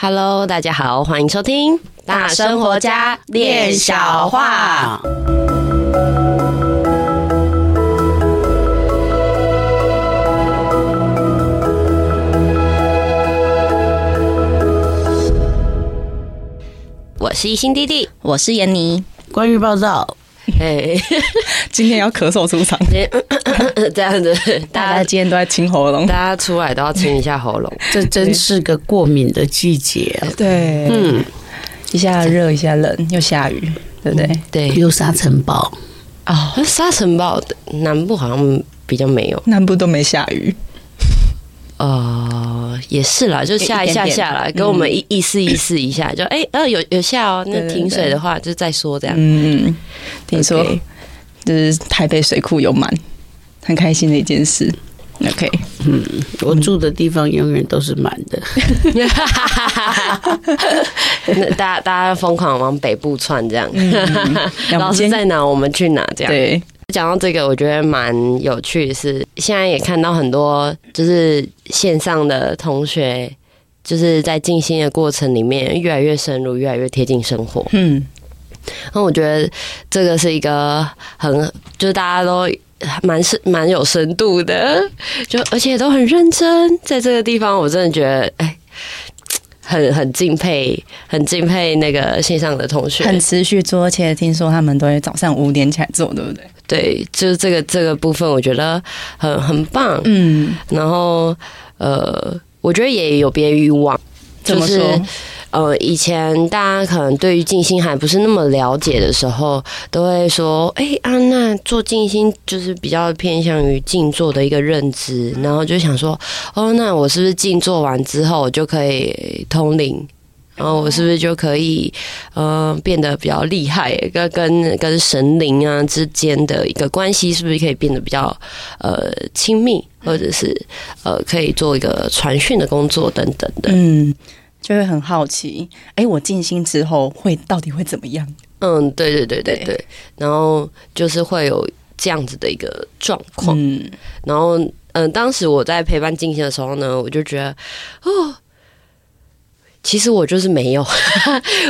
Hello， 大家好，欢迎收听《大生活家练小话》。我是一心弟弟，我是妍妮。关于报道。哎，今天要咳嗽出场，这样子，大家今天都在清喉咙，大家出来都要清一下喉咙，这真是个过敏的季节、啊。对，嗯，一下热一下冷，又下雨，对不对？嗯、对，又沙尘暴啊！沙尘暴南部好像比较没有，南部都没下雨。也是啦，就下一下下啦，跟我们意思意思一下，就有下哦。那停水的话，就再说这样。嗯，听说就是台北水库有满，很开心的一件事。OK， 嗯，我住的地方永远都是满的。大家疯狂往北部窜这样，老师在哪我们去哪这样。对。讲到这个，我觉得蛮有趣的是，现在也看到很多就是线上的同学，就是在静心的过程里面越来越深入，越来越贴近生活。嗯，那我觉得这个是一个就是大家都蛮有深度的，就而且都很认真，在这个地方我真的觉得很敬佩，很敬佩那个线上的同学，很持续做，而且听说他们都会早上5点起来做，对不对？对，就是这个部分，我觉得很棒。嗯，然后我觉得也有别于以往，就是以前大家可能对于静心还不是那么了解的时候，都会说，那做静心就是比较偏向于静坐的一个认知，然后就想说，那我是不是静坐完之后我就可以通灵？然后我是不是就可以，变得比较厉害，跟神灵啊之间的一个关系，是不是可以变得比较亲密，或者是可以做一个传讯的工作等等的？嗯，就会很好奇，我静心之后到底会怎么样？嗯，对对对对对，对然后就是会有这样子的一个状况。嗯，然后当时我在陪伴静心的时候呢，我就觉得其实我就是没有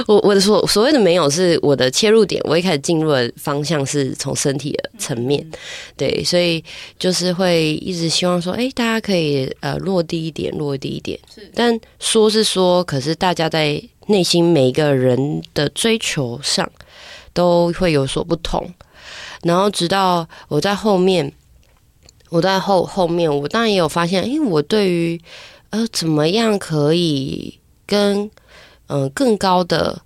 我的所谓的没有是我的切入点，我一开始进入的方向是从身体的层面，对，所以就是会一直希望说，大家可以落地一点，但说是说，可是大家在内心每一个人的追求上都会有所不同，然后直到我在后面，我当然也有发现，我对于怎么样可以跟更高的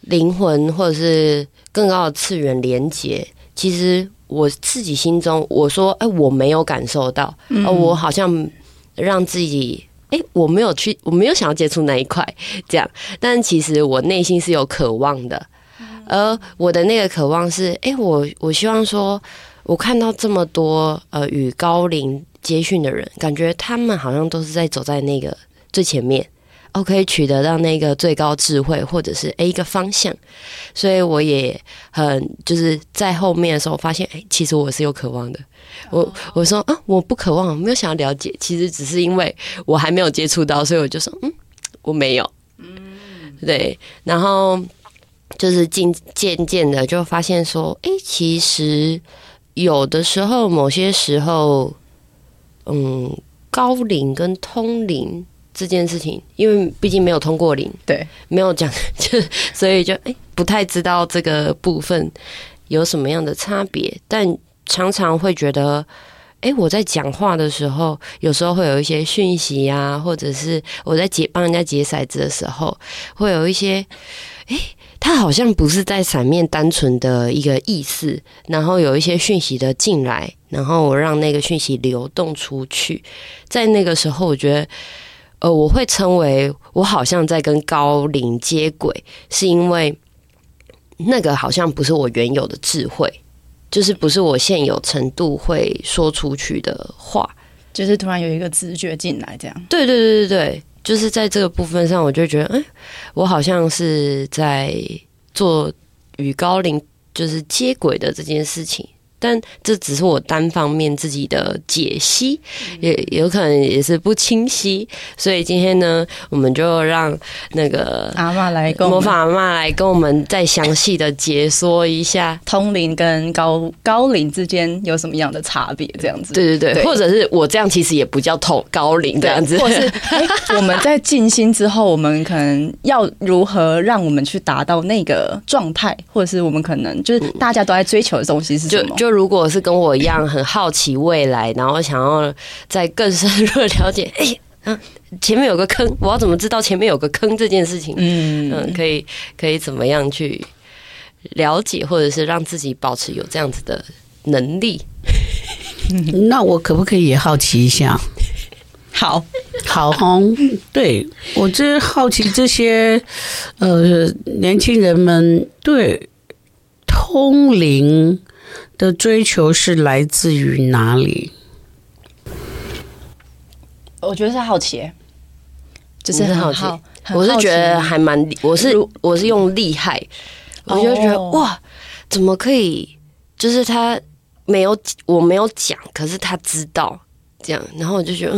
灵魂或者是更高的次元连接，其实我自己心中我说，我没有感受到，我好像让自己，我没有想要接触那一块，这样。但其实我内心是有渴望的，而我的那个渴望是，我希望说，我看到这么多与高龄接讯的人，感觉他们好像都是在走在那个最前面。可以取得到那个最高智慧，或者是一个方向，所以我也就是在后面的时候发现，其实我是有渴望的。我说我不渴望，我没有想要了解，其实只是因为我还没有接触到，所以我就说我没有。对，然后就是渐渐的就发现说，其实有的时候某些时候，高龄跟通灵。这件事情，因为毕竟没有通过灵，对，没有讲，所以就不太知道这个部分有什么样的差别。但常常会觉得，我在讲话的时候，有时候会有一些讯息啊，或者是我在帮人家解骰子的时候，会有一些，它好像不是在闪面单纯的一个意思，然后有一些讯息的进来，然后我让那个讯息流动出去。在那个时候，我觉得。我会称为我好像在跟高龄接轨，是因为那个好像不是我原有的智慧，就是不是我现有程度会说出去的话，就是突然有一个直觉进来这样。对对对对对，就是在这个部分上，我就觉得，我好像是在做与高龄就是接轨的这件事情，但这只是我单方面自己的解析，也有可能也是不清晰，所以今天呢，我们就让那个阿嬷来跟魔法阿嬷来跟我们再详细的解说一下通灵跟高龄之间有什么样的差别，这样子。对对 对， 對，或者是我这样其实也不叫高龄这样子，或是我们在静心之后，我们可能要如何让我们去达到那个状态，或者是我们可能就是大家都在追求的东西是什么？就如果是跟我一样很好奇未来，然后想要再更深入的了解，前面有个坑，我要怎么知道前面有个坑这件事情？可以怎么样去了解，或者是让自己保持有这样子的能力？那我可不可以也好奇一下？好齁，对，我真好奇这些年轻人们对通灵的追求是来自于哪里？我觉得是好奇，就是很好奇。我是觉得还蛮，我是用厉害，我就觉得哇，怎么可以？就是我没有讲，可是他知道。这样，然后我就觉得，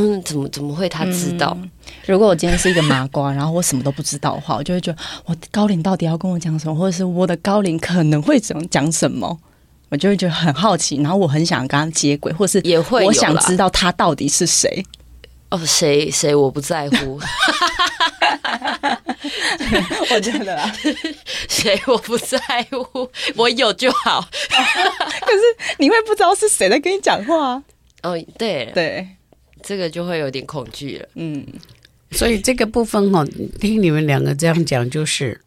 怎么会他知道？如果我今天是一个麻瓜，然后我什么都不知道的话，我就会觉得我的高龄到底要跟我讲什么，或者是我的高龄可能会讲什么，我就会觉得很好奇，然后我很想跟他接轨，或是也会我想知道他到底是谁。哦，谁我不在乎。我觉得啦，谁我不在乎，我有就好。可是你会不知道是谁在跟你讲话啊。哦，对，这个就会有点恐惧了。所以这个部分听你们两个这样讲，就是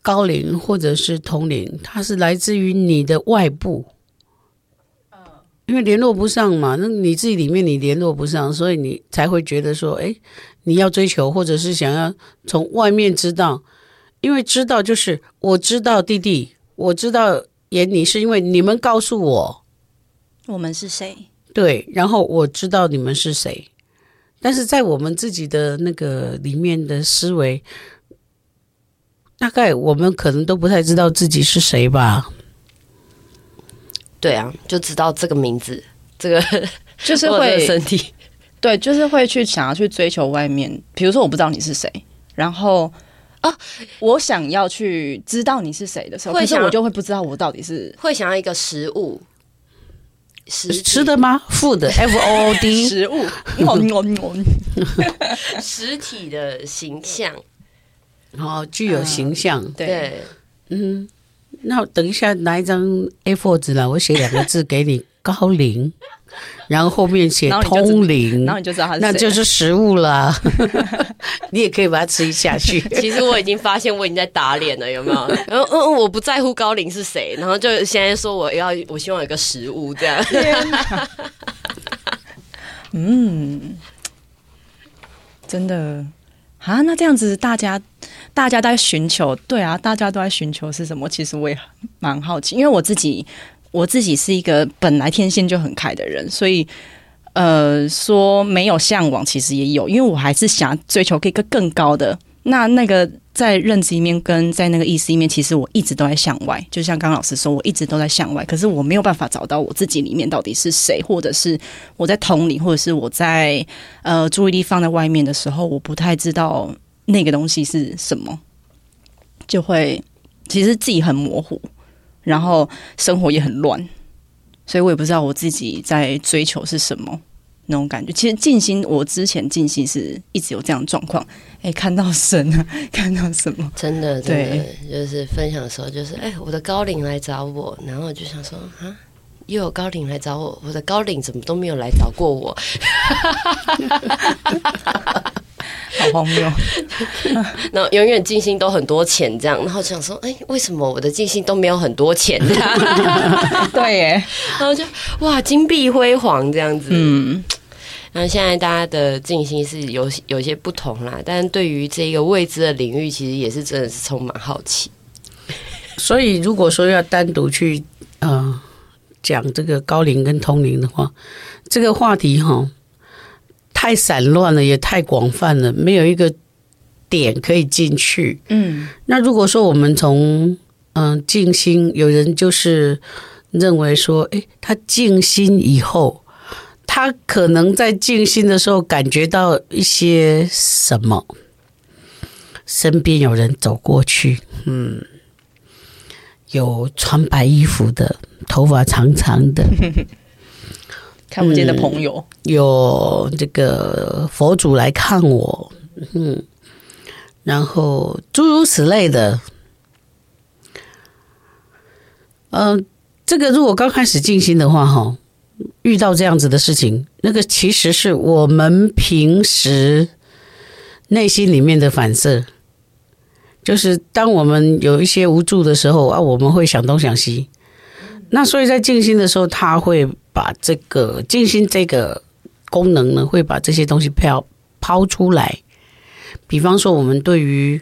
高龄或者是通灵，它是来自于你的外部，因为联络不上嘛，那你自己里面你联络不上，所以你才会觉得说，哎，你要追求或者是想要从外面知道，因为知道就是我知道弟弟，我知道妍妮，是因为你们告诉我。我们是谁？对，然后我知道你们是谁，但是在我们自己的那个里面的思维，大概我们可能都不太知道自己是谁吧。对啊，就知道这个名字，这个就是会身体，对，就是会去想要去追求外面，比如说我不知道你是谁，然后我想要去知道你是谁的时候，可是我就会不知道我到底是会想要一个食物。吃的吗？Food F-O-O-D 食物实体的形象，具有形象。对，那等一下拿一张 A4 纸来，我写两个字给你，高龄，然后后面写通灵，然后你就知道它是谁，那就是食物了。你也可以把它吃下去。其实我已经发现我已经在打脸了，有没有？我不在乎高龄是谁，然后就现在说我希望有一个食物这样。真的啊，那这样子大家在寻求，对啊，大家都在寻求是什么？其实我也蛮好奇，因为我自己是一个本来天性就很开的人，所以说没有向往其实也有，因为我还是想追求一个更高的。那个在认知一面跟在那个意识一面，其实我一直都在向外，就像刚刚老师说，我一直都在向外，可是我没有办法找到我自己里面到底是谁，或者是我在同理，或者是我在注意力放在外面的时候，我不太知道那个东西是什么，就会其实自己很模糊。然后生活也很乱，所以我也不知道我自己在追求是什么那种感觉。其实静心，我之前静心是一直有这样的状况，看到神啊，看到什么？真的，就是分享的时候，就是我的高龄来找我，然后我就想说啊，又有高龄来找我，我的高龄怎么都没有来找过我，好荒谬。然后永远静心都很多钱这样，然后想说为什么我的静心都没有很多钱这样？对耶，然后就哇金碧辉煌这样子。然后现在大家的静心是有些不同啦，但是对于这个未知的领域其实也是真的是充满好奇。所以如果说要单独去讲这个高龄跟通灵的话，这个话题太散乱了，也太广泛了，没有一个点可以进去。那如果说我们从静心，有人就是认为说，诶，他静心以后，他可能在静心的时候感觉到一些什么，身边有人走过去，有穿白衣服的，头发长长的看不见的朋友，有这个佛祖来看我，然后诸如此类的。这个如果刚开始静心的话哈，遇到这样子的事情，那个其实是我们平时内心里面的反射，就是当我们有一些无助的时候啊，我们会想东想西。那所以在静心的时候，他会把这个静心这个功能呢，会把这些东西抛出来。比方说，我们对于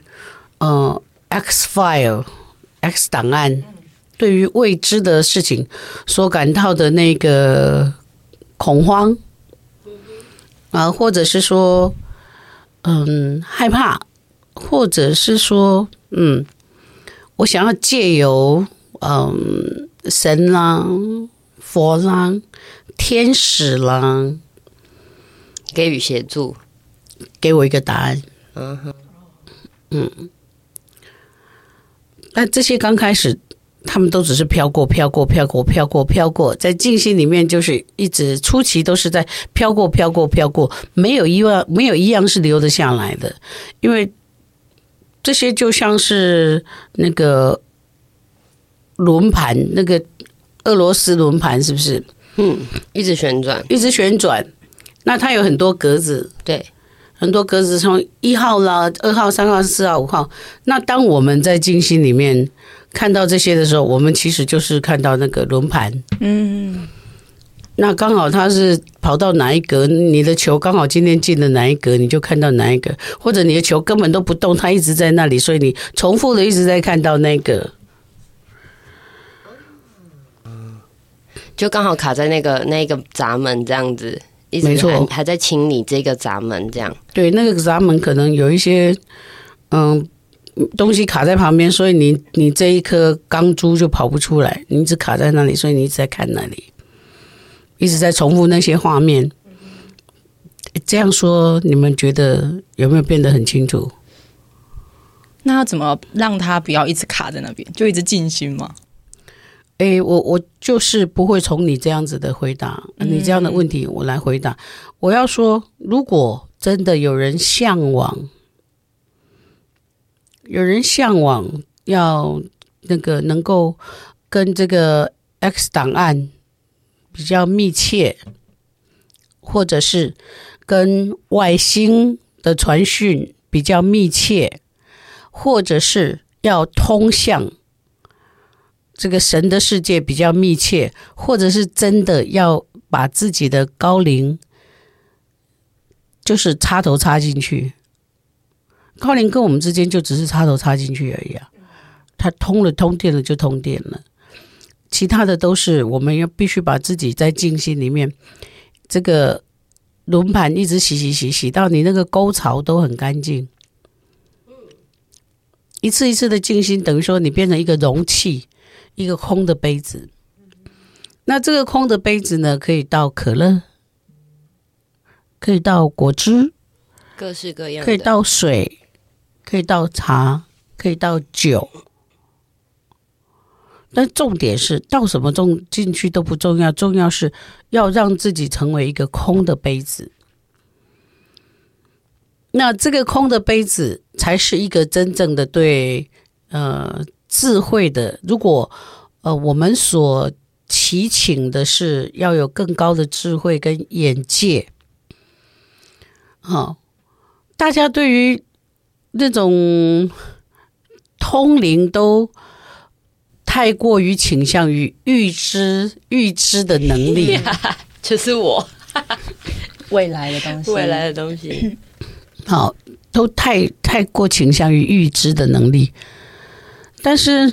X file、X 档案，对于未知的事情所感到的那个恐慌啊，或者是说害怕，或者是说我想要借由神啦、佛啦、天使啦给予协助，给我一个答案。但这些刚开始他们都只是飘过，在静心里面就是一直初期都是在飘过，没有一样是留得下来的。因为这些就像是那个轮盘，那个俄罗斯轮盘是不是？一直旋转。那它有很多格子，对，很多格子，从一号啦、2号、3号、4号、5号。那当我们在静心里面看到这些的时候，我们其实就是看到那个轮盘。那刚好它是跑到哪一格，你的球刚好今天进了哪一格，你就看到哪一个，或者你的球根本都不动，它一直在那里，所以你重复的一直在看到那个，就刚好卡在那个闸门这样子。没错，还在清理这个闸门，这样。对，那个闸门可能有一些东西卡在旁边，所以你这一颗钢珠就跑不出来，你一直卡在那里，所以你一直在看那里，一直在重复那些画面。这样说，你们觉得有没有变得很清楚？那要怎么让它不要一直卡在那边，就一直静心吗？我就是不会从你这样子的回答，你这样的问题我来回答。我要说，如果真的有人向往要那个能够跟这个 X 档案比较密切，或者是跟外星的传讯比较密切，或者是要通向这个神的世界比较密切，或者是真的要把自己的高龄就是插头插进去，高龄跟我们之间就只是插头插进去而已啊，它通电了就通电了，其他的都是我们要必须把自己在静心里面这个轮盘一直洗到你那个沟槽都很干净。一次一次的静心等于说你变成一个容器，一个空的杯子。那这个空的杯子呢，可以倒可乐，可以倒果汁，各式各样的，可以倒水，可以倒茶，可以倒酒。但重点是倒什么进去都不重要，重要是要让自己成为一个空的杯子。那这个空的杯子才是一个真正的对智慧的。如果我们所祈请的是要有更高的智慧跟眼界，大家对于那种通灵都太过于倾向于预知的能力，就是我未来的东西好，都太过倾向于预知的能力。但是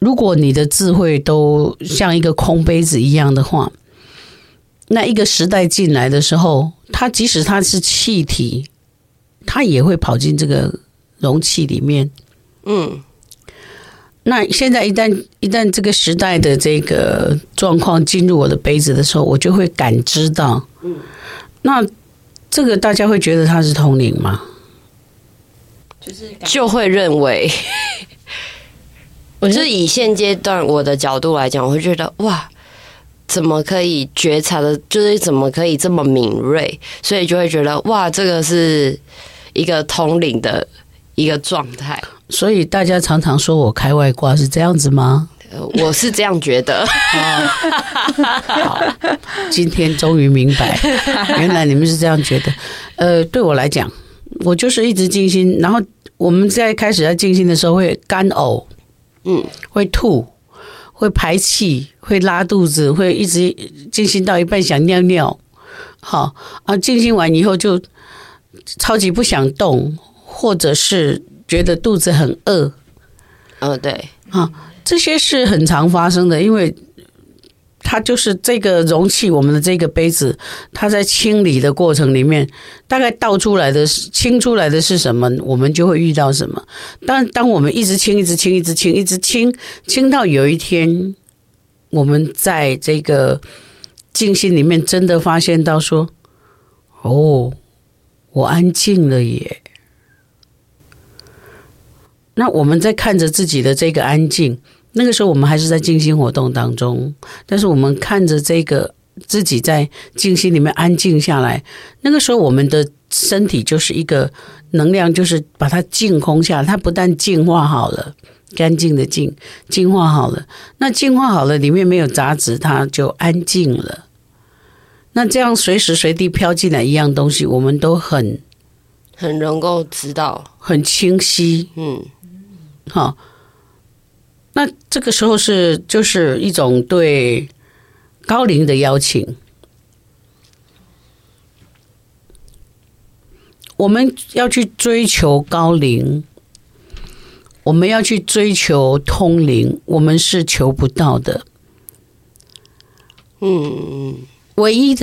如果你的智慧都像一个空杯子一样的话，那一个时代进来的时候，它即使它是气体，它也会跑进这个容器里面。那现在一旦这个时代的这个状况进入我的杯子的时候，我就会感知到。嗯，那这个大家会觉得它是通灵吗？就会认为，我是以现阶段我的角度来讲，我会觉得哇，怎么可以觉察的，就是怎么可以这么敏锐，所以就会觉得哇，这个是一个通灵的一个状态。所以大家常常说我开外挂是这样子吗？我是这样觉得好，今天终于明白，原来你们是这样觉得。对我来讲，我就是一直静心，然后我们在开始在静心的时候会干呕，嗯，会吐，会排气，会拉肚子，会一直静心到一半想尿尿。好啊，静心完以后就超级不想动，或者是觉得肚子很饿。对啊，这些是很常发生的，因为它就是这个容器，我们的这个杯子，它在清理的过程里面，大概倒出来的、清出来的是什么，我们就会遇到什么。但当我们一直清到有一天，我们在这个静心里面真的发现到说，哦，我安静了耶。那我们在看着自己的这个安静，那个时候我们还是在静心活动当中，但是我们看着这个自己在静心里面安静下来，那个时候我们的身体就是一个能量，就是把它净空下来，它不但净化好了，干净的净，净化好了，那净化好了里面没有杂质，它就安静了。那这样随时随地飘进来一样东西，我们都很能够知道，很清晰。嗯，好，那这个时候就是一种对高龄的邀请。我们要去追求高龄，我们要去追求通灵，我们是求不到的。嗯，唯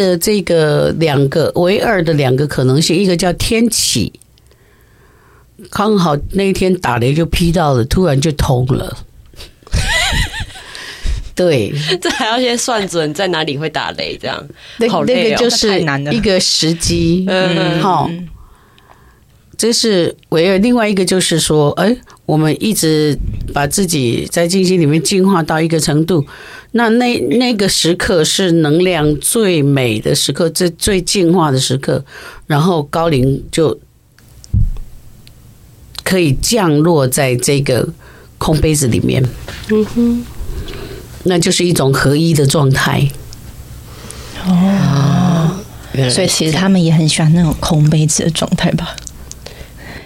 二的两个可能性，一个叫天启，刚好那天打雷就劈到了，突然就通了。对，这还要先算准在哪里会打雷，这样好累哦。那个就是一个时机，嗯，好，这是唯二。另外一个就是说，哎，我们一直把自己在静心里面进化到一个程度，那个时刻是能量最美的时刻，最进化的时刻，然后高龄就可以降落在这个空杯子里面。嗯哼，那就是一种合一的状态。哦，所以其实他们也很喜欢那种空杯子的状态吧，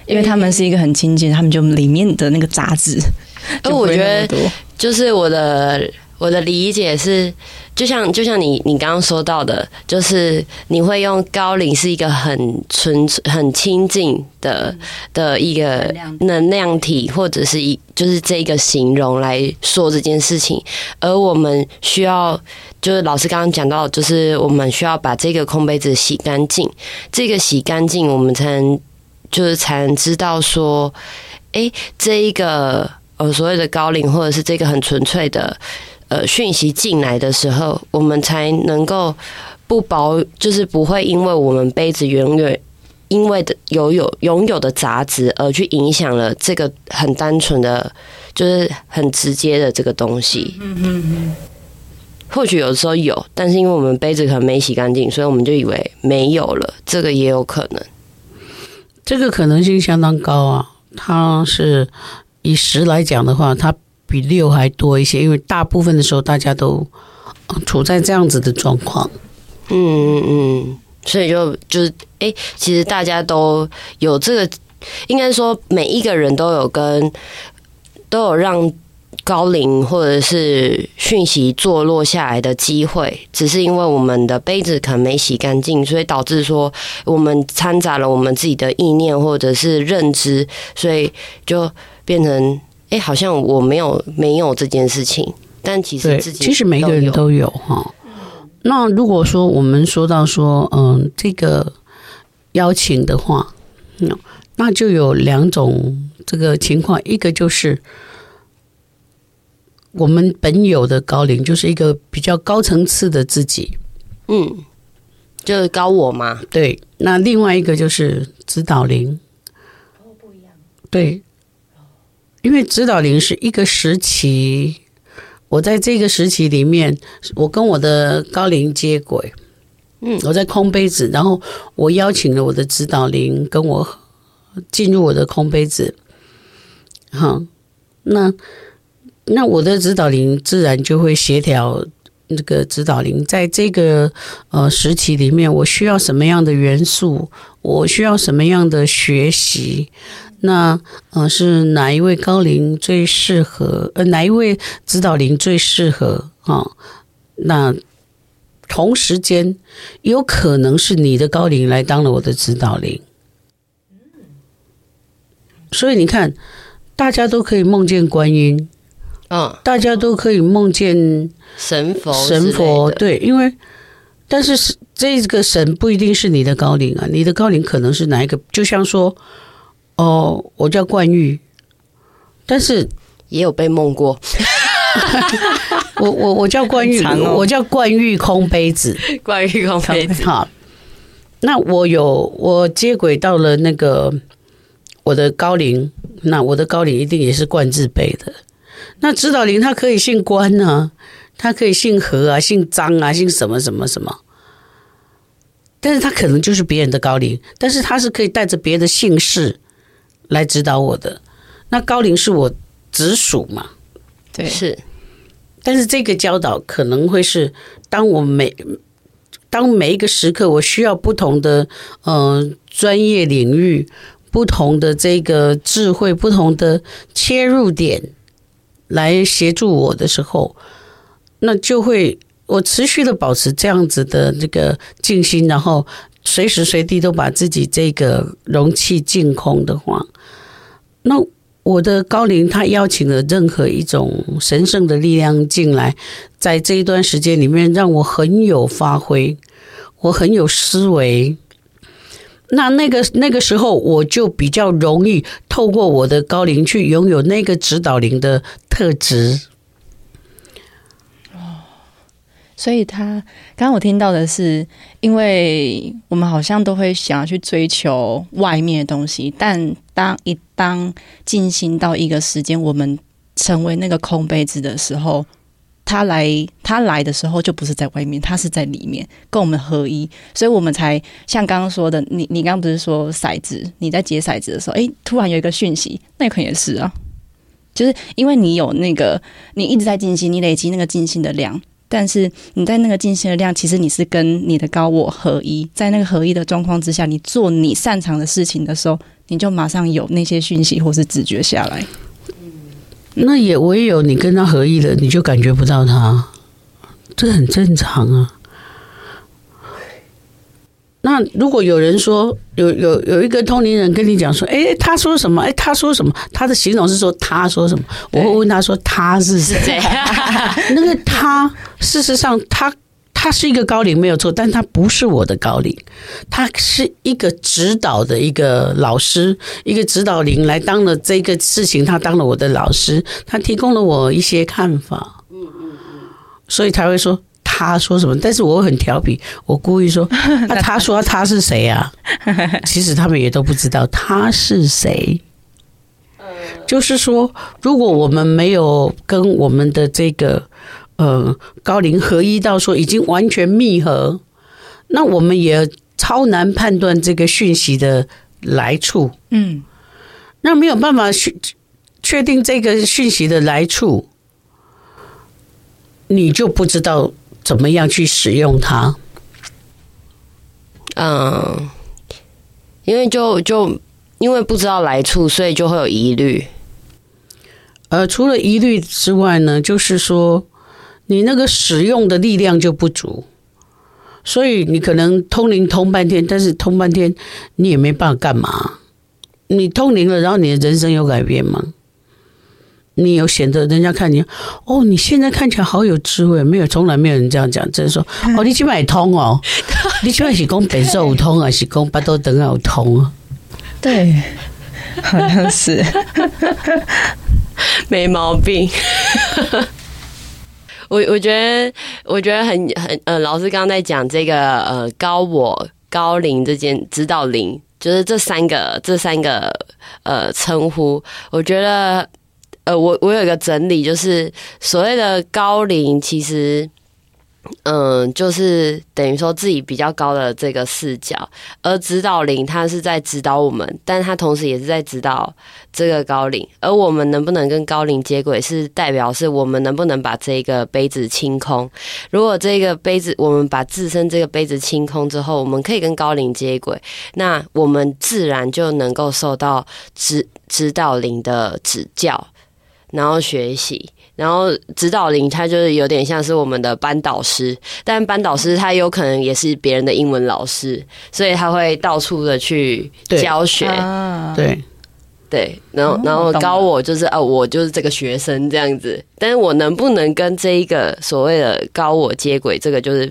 因为他们是一个很清洁，他们就里面的那个杂质。而我觉得就是我的理解是，就像你刚刚说到的，就是你会用高龄是一个很纯很清净的一个能量体，或者是就是这个形容来说这件事情。而我们需要，就是老师刚刚讲到，就是我们需要把这个空杯子洗干净，这个洗干净，我们才能知道说，哎，这一个所谓的高龄，或者是这个很纯粹的。讯息进来的时候，我们才能够就是不会因为我们杯子永远因为拥有的杂质而去影响了这个很单纯的，就是很直接的这个东西。嗯，或许有时候有，但是因为我们杯子可能没洗干净，所以我们就以为没有了，这个也有可能。这个可能性相当高啊，它是以10来讲的话，它比6还多一些，因为大部分的时候大家都处在这样子的状况。嗯，所以就是其实大家都有这个，应该说每一个人都有让高龄或者是讯息坐落下来的机会，只是因为我们的杯子可能没洗干净，所以导致说我们掺杂了我们自己的意念或者是认知，所以就变成。好像我没有这件事情，但其实自己其实每个人都有哈。那如果说我们说到说，这个邀请的话，那就有两种这个情况，一个就是我们本有的高龄就是一个比较高层次的自己，嗯，就是高我嘛。对，那另外一个就是指导灵。哦，不一样。对，因为指导灵是一个时期，我在这个时期里面，我跟我的高龄接轨。嗯，我在空杯子，然后我邀请了我的指导灵跟我进入我的空杯子。好，那我的指导灵自然就会协调这个指导灵在这个时期里面，我需要什么样的元素，我需要什么样的学习，那是哪一位高龄最适合，哪一位指导灵最适合啊？那同时间有可能是你的高龄来当了我的指导灵，所以你看，大家都可以梦见观音。嗯，大家都可以梦见神佛，对，因为但是这个神不一定是你的高龄啊，你的高龄可能是哪一个？就像说，哦，我叫冠玉，但是也有被梦过。我叫冠玉，哦，我叫冠玉空杯子，冠玉空杯子。好，那我接轨到了那个我的高龄，那我的高龄一定也是冠字辈的。那指导灵他可以姓关啊，他可以姓何啊，姓张啊，姓什么什么什么，但是他可能就是别人的高龄，但是他是可以带着别的姓氏来指导我的。那高龄是我直属嘛，对，是。但是这个教导可能会是当每一个时刻，我需要不同的专业领域、不同的这个智慧、不同的切入点。来协助我的时候，那就会我持续的保持这样子的这个静心，然后随时随地都把自己这个容器净空的话，那我的高龄他邀请了任何一种神圣的力量进来，在这一段时间里面让我很有发挥，我很有思维。那个时候我就比较容易透过我的高龄去拥有那个指导灵的特质。所以刚刚我听到的是，因为我们好像都会想要去追求外面的东西，但当进行到一个时间，我们成为那个空杯子的时候，他来的时候就不是在外面，他是在里面跟我们合一，所以我们才像刚刚说的，你刚刚不是说骰子，你在解骰子的时候，突然有一个讯息，那可能也是啊，就是因为你有那个，你一直在静心，你累积那个静心的量，但是你在那个静心的量，其实你是跟你的高我合一，在那个合一的状况之下，你做你擅长的事情的时候，你就马上有那些讯息或是直觉下来。那也唯有你跟他合一了，你就感觉不到他，这很正常啊。那如果有人说有一个通灵人跟你讲说，他说什么，他说什么，他的形容是说他说什么，我会问他说他是谁？那个他，事实上他是一个高龄没有错，但他不是我的高龄，他是一个指导的一个老师，一个指导灵来当了这个事情，他当了我的老师，他提供了我一些看法，所以才会说他说什么。但是我很调皮，我故意说他说他是谁啊？其实他们也都不知道他是谁。就是说，如果我们没有跟我们的这个高龄合一到说已经完全密合，那我们也超难判断这个讯息的来处。嗯，那没有办法确定这个讯息的来处，你就不知道怎么样去使用它。嗯，因为因为不知道来处，所以就会有疑虑。除了疑虑之外呢，就是说，你那个使用的力量就不足，所以你可能通灵通半天，但是通半天你也没办法干嘛。你通灵了，然后你的人生有改变吗？你有显得人家看你，哦，你现在看起来好有智慧，没有，从来没有人这样讲，真说，哦，你起码也通哦，你起码是讲本寿有通，还是讲巴肚肠有通啊？对，好像是，没毛病。我觉得很老师刚刚在讲这个高我高灵这件指导灵，就是这三个称呼，我觉得我有一个整理，就是所谓的高灵其实。就是等于说自己比较高的这个视角，而指导灵他是在指导我们，但他同时也是在指导这个高灵，而我们能不能跟高灵接轨，是代表是我们能不能把这个杯子清空。如果这个杯子我们把自身这个杯子清空之后，我们可以跟高灵接轨，那我们自然就能够受到指导灵的指教，然后学习。然后指导灵他就是有点像是我们的班导师，但班导师他有可能也是别人的英文老师，所以他会到处的去教学。对、啊、对，然后高我就是我就是这个学生这样子，但是我能不能跟这一个所谓的高我接轨，这个就是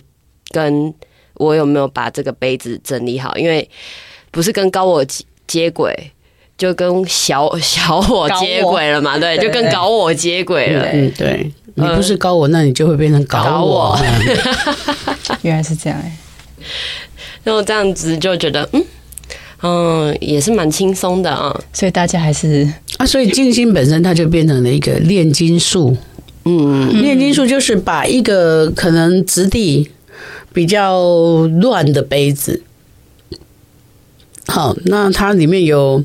跟我有没有把这个杯子整理好，因为不是跟高我接轨。就跟小我接轨了嘛，对，就跟高我接轨了。嗯，对，你不是高我，那你就会变成搞我。原来是这样哎，那我这样子就觉得，也是蛮轻松的啊。所以大家还是所以静心本身它就变成了一个炼金术。嗯，炼金术就是把一个可能质地比较乱的杯子，好，那它里面有。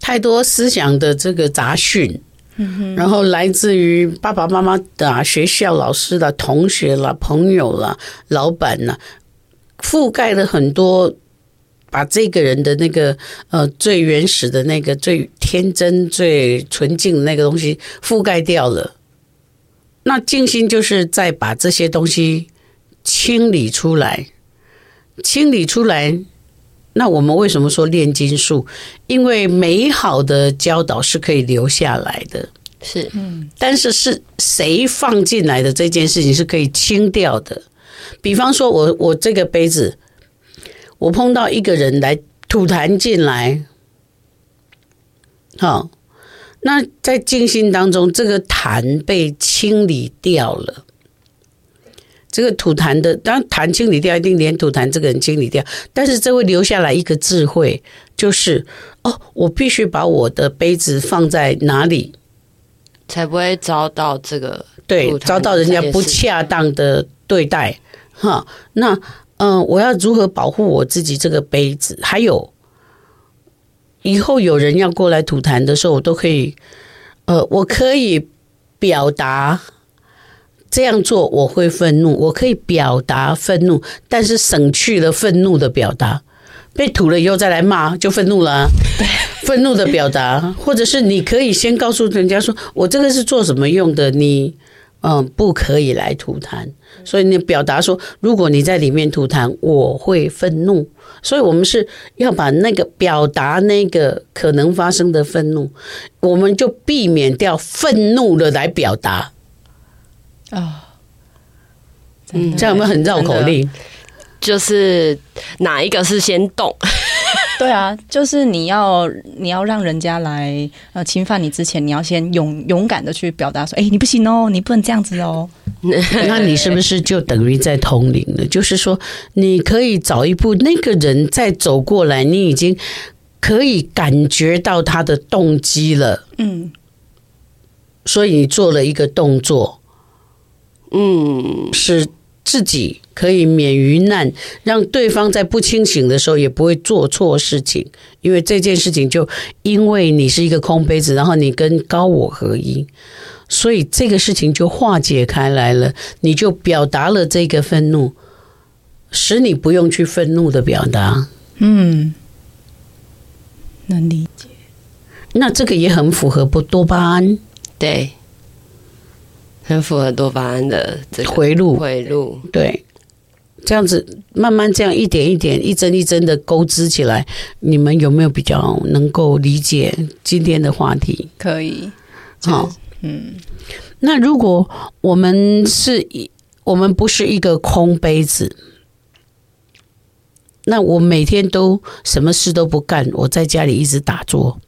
太多思想的这个杂讯，然后来自于爸爸妈妈的、学校老师的、同学啦、朋友啦、老板啦，覆盖了很多，把这个人的那个最原始的那个最天真、最纯净的那个东西覆盖掉了。那静心就是在把这些东西清理出来，清理出来。那我们为什么说炼金术？因为美好的教导是可以留下来的，是，但是是谁放进来的这件事情是可以清掉的。比方说我这个杯子，我碰到一个人来吐痰进来，好，那在静心当中，这个痰被清理掉了。这个吐痰的，当然痰清理掉，一定连吐痰这个人清理掉，但是这会留下来一个智慧，就是我必须把我的杯子放在哪里，才不会遭到这个对遭到人家不恰当的对待哈。那我要如何保护我自己这个杯子？还有以后有人要过来吐痰的时候，我都可以，我可以表达。这样做我会愤怒，我可以表达愤怒，但是省去了愤怒的表达，被吐了以后再来骂就愤怒了啊，愤怒的表达，或者是你可以先告诉人家说，我这个是做什么用的，你不可以来吐痰，所以你表达说，如果你在里面吐痰，我会愤怒，所以我们是要把那个表达那个可能发生的愤怒，我们就避免掉愤怒了来表达。这样有没有很绕口令？就是哪一个是先动？对啊，就是你要让人家来侵犯你之前，你要先勇敢的去表达说，你不行哦，你不能这样子哦。那你是不是就等于在通灵了？就是说，你可以早一步，那个人再走过来，你已经可以感觉到他的动机了。嗯，所以你做了一个动作。使自己可以免于难，让对方在不清醒的时候也不会做错事情，因为这件事情就因为你是一个空杯子，然后你跟高我合一，所以这个事情就化解开来了，你就表达了这个愤怒，使你不用去愤怒的表达。能理解。那这个也很符合多巴胺，对。很符合多巴胺的这个回路，对，这样子慢慢这样一点一点、一针一针的钩织起来，你们有没有比较能够理解今天的话题？可以，好，那如果我们不是一个空杯子，那我每天都什么事都不干，我在家里一直打坐，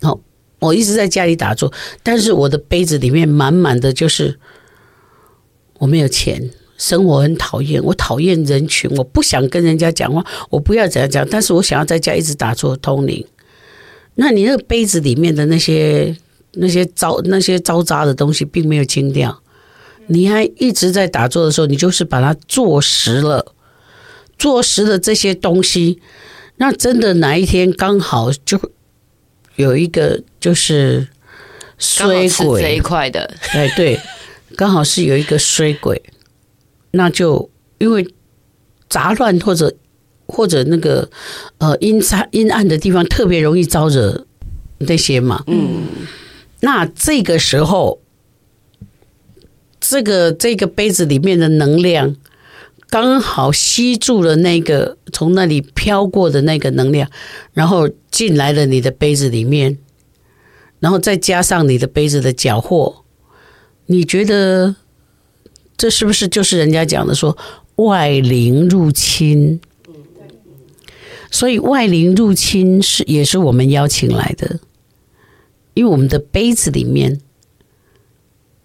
好，我一直在家里打坐，但是我的杯子里面满满的就是我没有钱，生活很讨厌，我讨厌人群，我不想跟人家讲话，我不要怎样讲，但是我想要在家一直打坐通灵。那你那个杯子里面的那些糟渣的东西并没有清掉，你还一直在打坐的时候，你就是把它坐实了，坐实了这些东西，那真的哪一天刚好就有一个就是衰鬼，这一块的，哎对，刚好是有一个衰鬼，那就因为杂乱或者那个阴暗的地方特别容易招惹那些嘛，嗯，那这个时候，这个杯子里面的能量，刚好吸住了那个从那里飘过的那个能量，然后进来了你的杯子里面，然后再加上你的杯子的缴获，你觉得这是不是就是人家讲的说外灵入侵？所以外灵入侵也是我们邀请来的，因为我们的杯子里面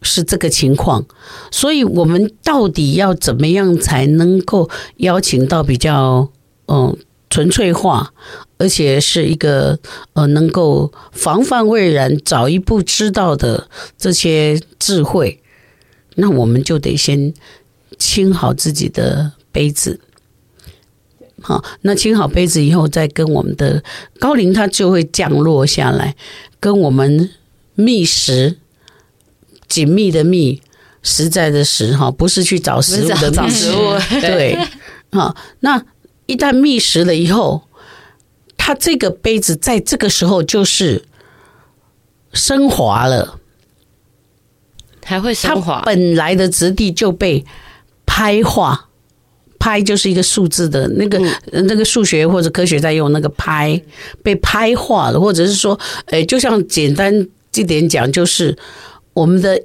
是这个情况，所以我们到底要怎么样才能够邀请到比较纯粹化，而且是一个能够防范未然早一步知道的这些智慧？那我们就得先清好自己的杯子。好，那清好杯子以后，再跟我们的高灵它就会降落下来，跟我们觅食，紧密的密，实在的实，不是去找食物的觅食，对，好，那一旦觅食了以后，它这个杯子在这个时候就是升华了，还会升华，它本来的质地就被拍化，拍就是一个数字的那个数学或者科学在用那个拍，被拍化了，或者是说，就像简单一点讲，就是我们的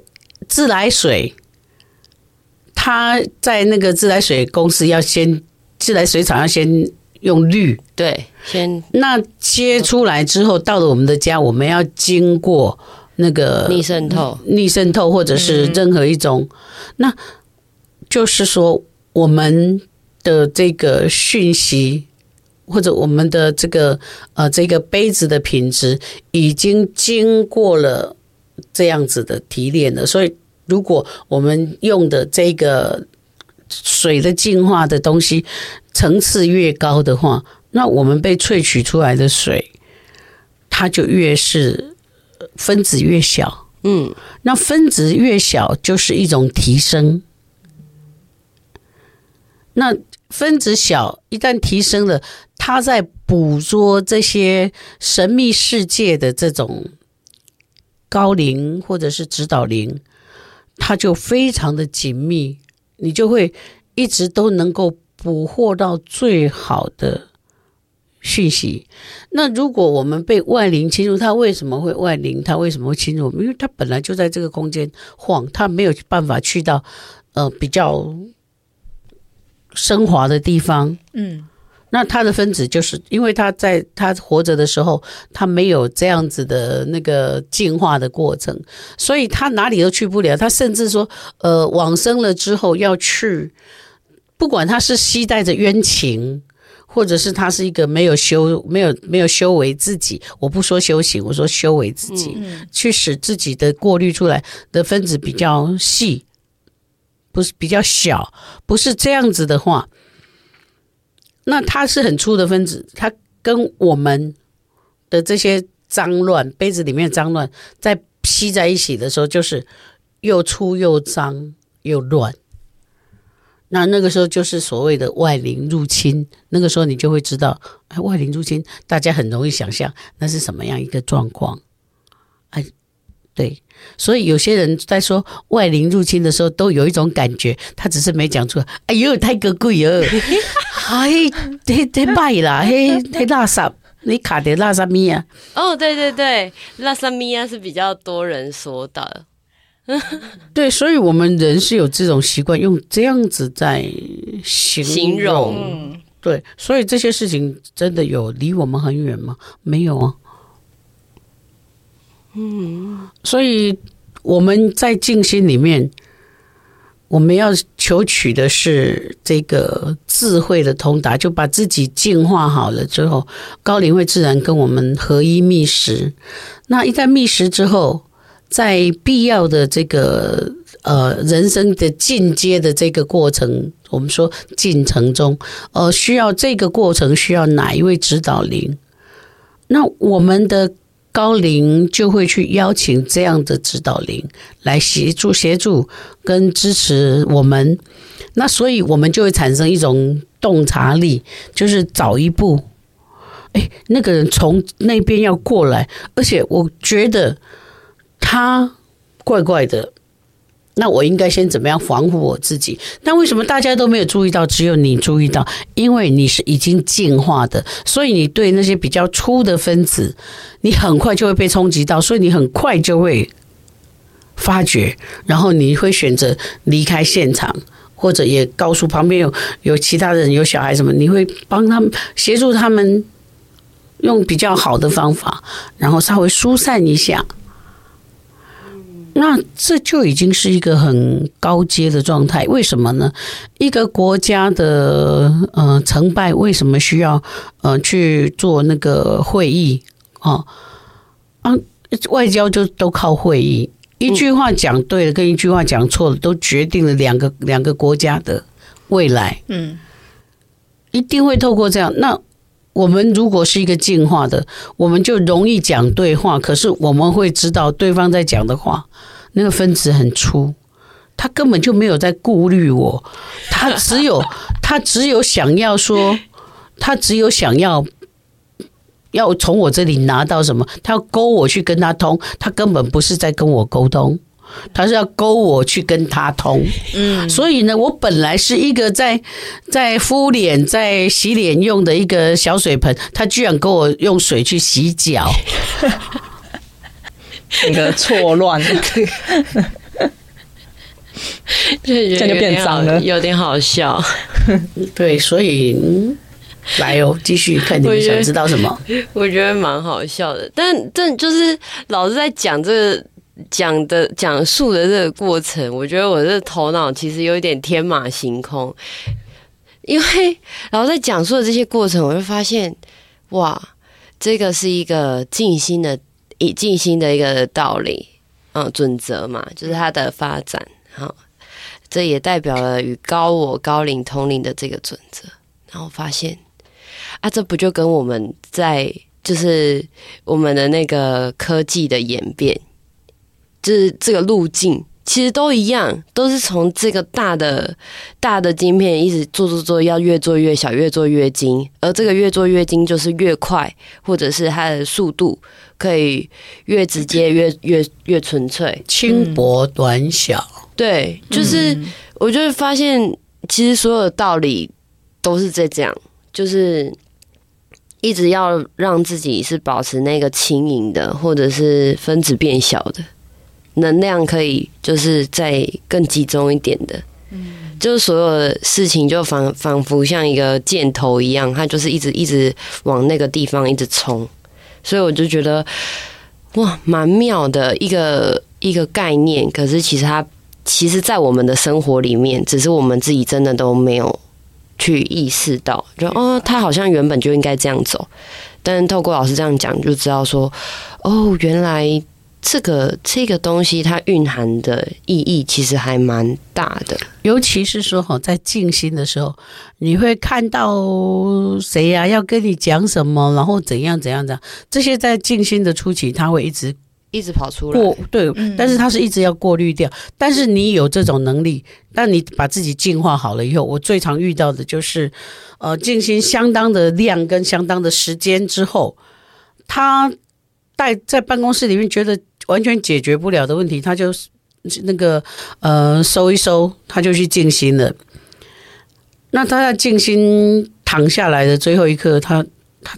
自来水，它在那个自来水公司要先，自来水厂要先用滤，对，先那切出来之后，到了我们的家，我们要经过那个逆渗透或者是任何一种，那就是说我们的这个讯息，或者我们的这个杯子的品质，已经经过了这样子的提炼了。所以，如果我们用的这个水的净化的东西层次越高的话，那我们被萃取出来的水，它就越是分子越小。嗯，那分子越小就是一种提升。那分子小一旦提升了，它在捕捉这些神秘世界的这种高灵或者是指导灵，它就非常的紧密，你就会一直都能够捕获到最好的讯息。那如果我们被外灵侵入，它为什么会外灵？它为什么会侵入？因为它本来就在这个空间晃，它没有办法去到比较升华的地方，嗯，那它的分子就是因为它在它活着的时候，它没有这样子的那个进化的过程，所以它哪里都去不了。它甚至说，往生了之后要去，不管它是携带着冤情，或者是它是一个没有修为自己，我不说修行，我说修为自己，去使自己的过滤出来的分子比较细。不是比较小，不是这样子的话，那它是很粗的分子，它跟我们的这些脏乱，杯子里面脏乱在吸在一起的时候，就是又粗又脏又乱。那个时候就是所谓的外灵入侵，那个时候你就会知道，哎，外灵入侵，大家很容易想象那是什么样一个状况。哎，对，所以有些人在说外灵入侵的时候，都有一种感觉，他只是没讲出来。哎呦，太可贵了，太坏啦，太垃圾，你卡的垃圾咪啊！哦，对对对，垃圾咪啊是比较多人说的。对，所以我们人是有这种习惯，用这样子在形容。对，所以这些事情真的有离我们很远吗？没有啊。嗯，所以我们在静心里面，我们要求取的是这个智慧的通达，就把自己净化好了之后，高龄会自然跟我们合一觅食。那一旦觅食之后，在必要的这个人生的进阶的这个过程，我们说进程中，需要这个过程需要哪一位指导灵？那我们的高龄就会去邀请这样的指导灵来协助跟支持我们。那所以我们就会产生一种洞察力，就是早一步，那个人从那边要过来，而且我觉得他怪怪的，那我应该先怎么样防护我自己？那为什么大家都没有注意到，只有你注意到？因为你是已经进化的，所以你对那些比较粗的分子，你很快就会被冲击到，所以你很快就会发觉，然后你会选择离开现场，或者也告诉旁边有其他人、有小孩什么，你会帮他们协助他们用比较好的方法，然后稍微疏散一下。那这就已经是一个很高阶的状态，为什么呢？一个国家的成败为什么需要去做那个会议啊？外交就都靠会议，一句话讲对了跟一句话讲错了，都决定了两个国家的未来。嗯，一定会透过这样。那我们如果是一个进化的，我们就容易讲对话，可是我们会知道对方在讲的话，那个分子很粗，他根本就没有在顾虑我，他只有想要说，他只有想要从我这里拿到什么，他要勾我去跟他通，他根本不是在跟我沟通，他是要勾我去跟他通。嗯，所以呢，我本来是一个在敷脸、在洗脸用的一个小水盆，他居然给我用水去洗脚，整个错乱，这就变脏了，有点好笑。对，所以来继续看你们想知道什么？我觉得蛮好笑的，但就是老是在讲这个。讲述的这个过程，我觉得我的头脑其实有一点天马行空，因为然后在讲述的这些过程，我就发现，哇，这个是一个静心的一个道理，准则嘛，就是它的发展，这也代表了与高我、高龄通灵的这个准则。然后发现，这不就跟我们在就是我们的那个科技的演变。就是这个路径其实都一样，都是从这个大的晶片一直做，要越做越小，越做越精，而这个越做越精就是越快，或者是它的速度可以越直接，越纯粹，轻薄短小。对，就是我就会发现，其实所有道理都是在这样，就是一直要让自己是保持那个轻盈的，或者是分子变小的。能量可以就是再更集中一点的，就是所有的事情就仿佛像一个箭头一样，它就是一直往那个地方一直冲，所以我就觉得哇，蛮妙的一个概念。可是其实它在我们的生活里面，只是我们自己真的都没有去意识到，就它好像原本就应该这样走，但透过老师这样讲，就知道说原来。这个东西它蕴含的意义其实还蛮大的，尤其是说在静心的时候，你会看到谁啊要跟你讲什么，然后怎样，这些在静心的初期，它会一直跑出来。对，但是它是一直要过滤掉。但是你有这种能力，但你把自己净化好了以后，我最常遇到的就是，静心相当的量跟相当的时间之后，它在办公室里面觉得。完全解决不了的问题，他就那个收一收，他就去静心了。那他在静心躺下来的最后一刻，他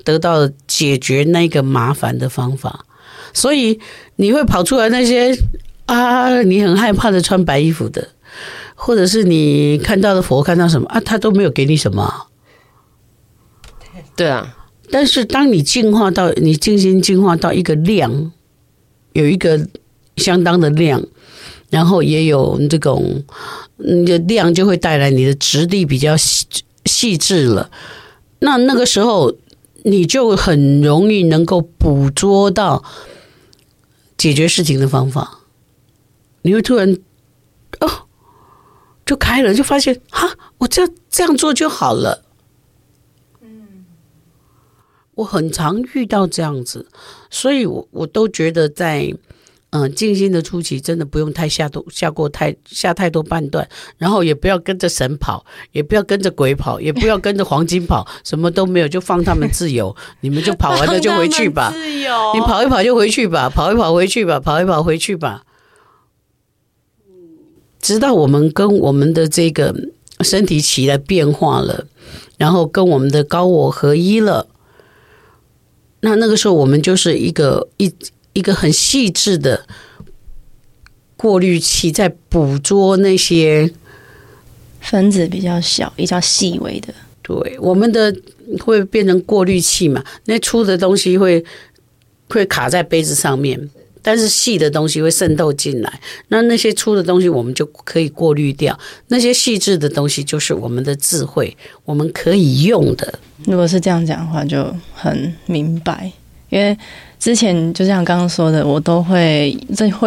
得到了解决那个麻烦的方法。所以你会跑出来那些你很害怕的穿白衣服的，或者是你看到的佛看到什么他都没有给你什么。对啊，但是当你进化到你静心进化到一个量。有一个相当的量，然后也有这种你的量就会带来你的质地比较细致了。那个时候你就很容易能够捕捉到解决事情的方法，你会突然哦就开了，就发现哈，我这样做就好了。我很常遇到这样子，所以我都觉得在静心的初期，真的不用太下太多判断，然后也不要跟着神跑，也不要跟着鬼跑，也不要跟着黄金跑，什么都没有，就放他们自由。你们就跑完了就回去吧，自由，你跑一跑就回去吧，跑一跑回去吧，跑一跑回去吧，直到我们跟我们的这个身体起了变化了，然后跟我们的高我合一了。那个时候我们就是一个很细致的过滤器，在捕捉那些分子比较小、比较细微的。对，我们的会变成过滤器嘛？那粗的东西会卡在杯子上面，但是细的东西会渗透进来。那些粗的东西我们就可以过滤掉，那些细致的东西就是我们的智慧，我们可以用的。如果是这样讲的话就很明白，因为之前就像刚刚说的，我都会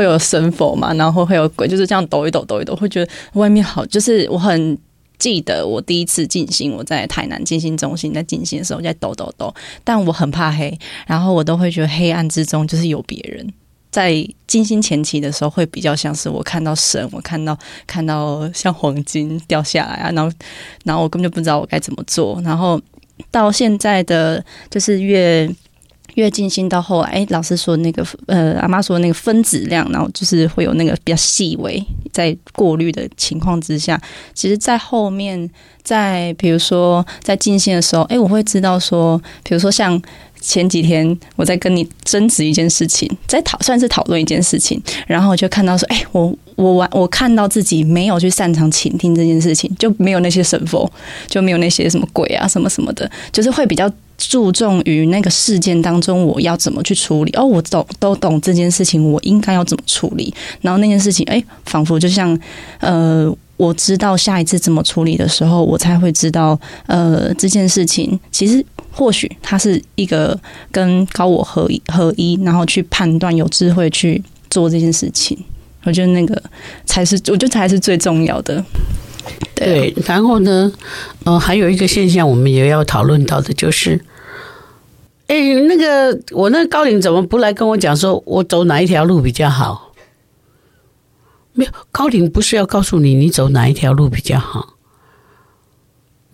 有神佛嘛，然后会有鬼，就是这样抖一抖抖一抖，会觉得外面好。就是我很记得我第一次静心，我在台南静心中心在静心的时候在抖抖抖，但我很怕黑，然后我都会觉得黑暗之中就是有别人。在静心前期的时候会比较像是我看到神，我看到像黄金掉下来啊，然后我根本就不知道我该怎么做。然后到现在的就是越静心到后来，老师说那个阿妈说那个分子量，然后就是会有那个比较细微在过滤的情况之下，其实在后面在比如说在静心的时候，我会知道说，比如说像前几天我在跟你争执一件事情，在算是讨论一件事情，然后我就看到说我看到自己没有去擅长倾听这件事情，就没有那些神佛，就没有那些什么鬼啊什么什么的，就是会比较注重于那个事件当中我要怎么去处理。我都懂这件事情我应该要怎么处理，然后那件事情仿佛就像我知道下一次怎么处理的时候，我才会知道这件事情其实或许它是一个跟高我合一，然后去判断有智慧去做这件事情。我觉得那个才是最重要的。对，然后呢，还有一个现象我们也要讨论到的就是，我那个高龄怎么不来跟我讲说我走哪一条路比较好？没有，高龄不是要告诉你走哪一条路比较好，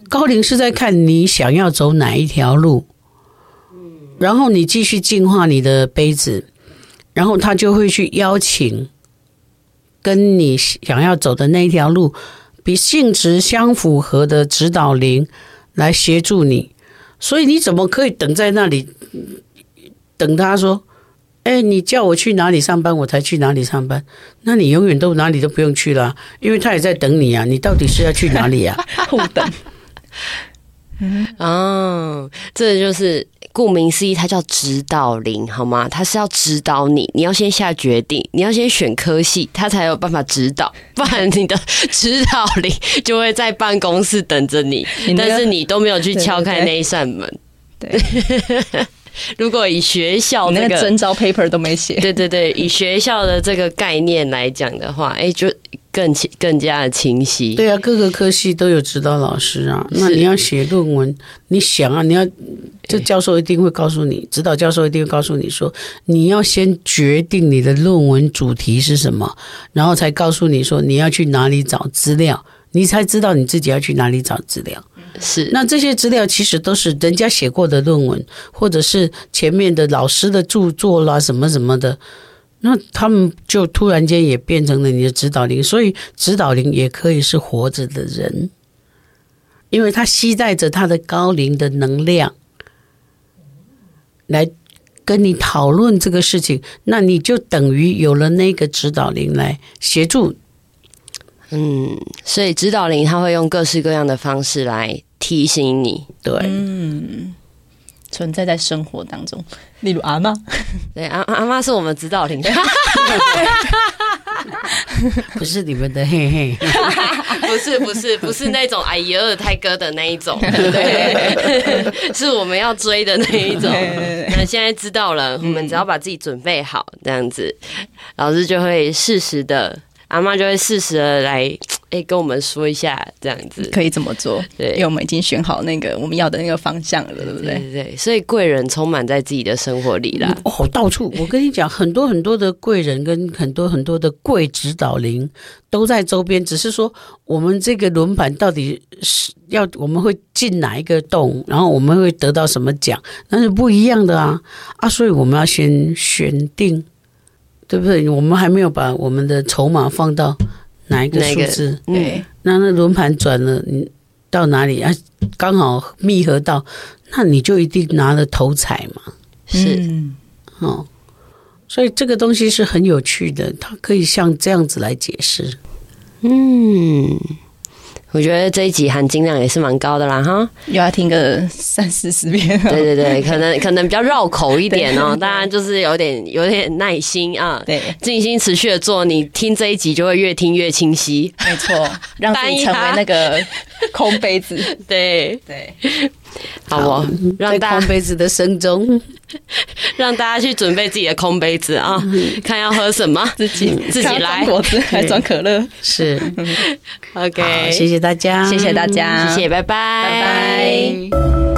高龄是在看你想要走哪一条路，然后你继续净化你的杯子，然后他就会去邀请跟你想要走的那一条路比性质相符合的指导灵来协助你。所以你怎么可以等在那里等他说你叫我去哪里上班我才去哪里上班？那你永远都哪里都不用去啦，因为他也在等你啊，你到底是要去哪里啊？互等。哦，这就是顾名思义，它叫指导灵，好吗？它是要指导你，你要先下决定，你要先选科系，它才有办法指导，不然你的指导灵就会在办公室等着你，但是你都没有去敲开那一扇门。对。如果以学校那个征招 paper 都没写，对对对，以学校的这个概念来讲的话，就更加的清晰。对啊，各个科系都有指导老师啊。那你要写论文，你想啊，你要这教授一定会告诉你，指导教授一定会告诉你说，你要先决定你的论文主题是什么，然后才告诉你说你要去哪里找资料，你才知道你自己要去哪里找资料。是，那这些资料其实都是人家写过的论文，或者是前面的老师的著作啦，什么什么的，那他们就突然间也变成了你的指导灵。所以指导灵也可以是活着的人，因为他携带着他的高灵的能量来跟你讨论这个事情，那你就等于有了那个指导灵来协助。所以指导灵他会用各式各样的方式来提醒你。对，存在在生活当中，例如阿嬷。对，阿嬷是我们指导灵。不是你们的嘿嘿。不是那种哎呀太哥的那一种，对，是我们要追的那一种。那现在知道了，我们只要把自己准备好，这样子，老师就会适时的，阿嬷就会适时的来。欸，跟我们说一下这样子可以怎么做，对，因为我们已经选好那个我们要的那个方向了，对不对？对对对，所以贵人充满在自己的生活里啦。哦，到处，我跟你讲，很多很多的贵人跟很多很多的贵指导灵都在周边，只是说我们这个轮盘到底是要我们会进哪一个洞，然后我们会得到什么奖，但是不一样的啊，所以我们要先选定，对不对？我们还没有把我们的筹码放到。哪一个数字？对，那轮盘转了，你到哪里啊？刚好密合到，那你就一定拿了头彩嘛。是，哦，所以这个东西是很有趣的，它可以像这样子来解释。嗯，我觉得这一集含金量也是蛮高的啦，哈，又要听个30-40遍。对对对，可能比较绕口一点哦，大家就是有点耐心啊，对，尽心持续的做，你听这一集就会越听越清晰。没错，让自己成为那个空杯子。对对，好哦，让大家空杯子的声中，让大家去准备自己的空杯子啊，看要喝什么，自己来，装果汁还装可乐，是。OK， 谢谢。谢谢大家，谢谢大家，谢谢，拜拜，拜拜。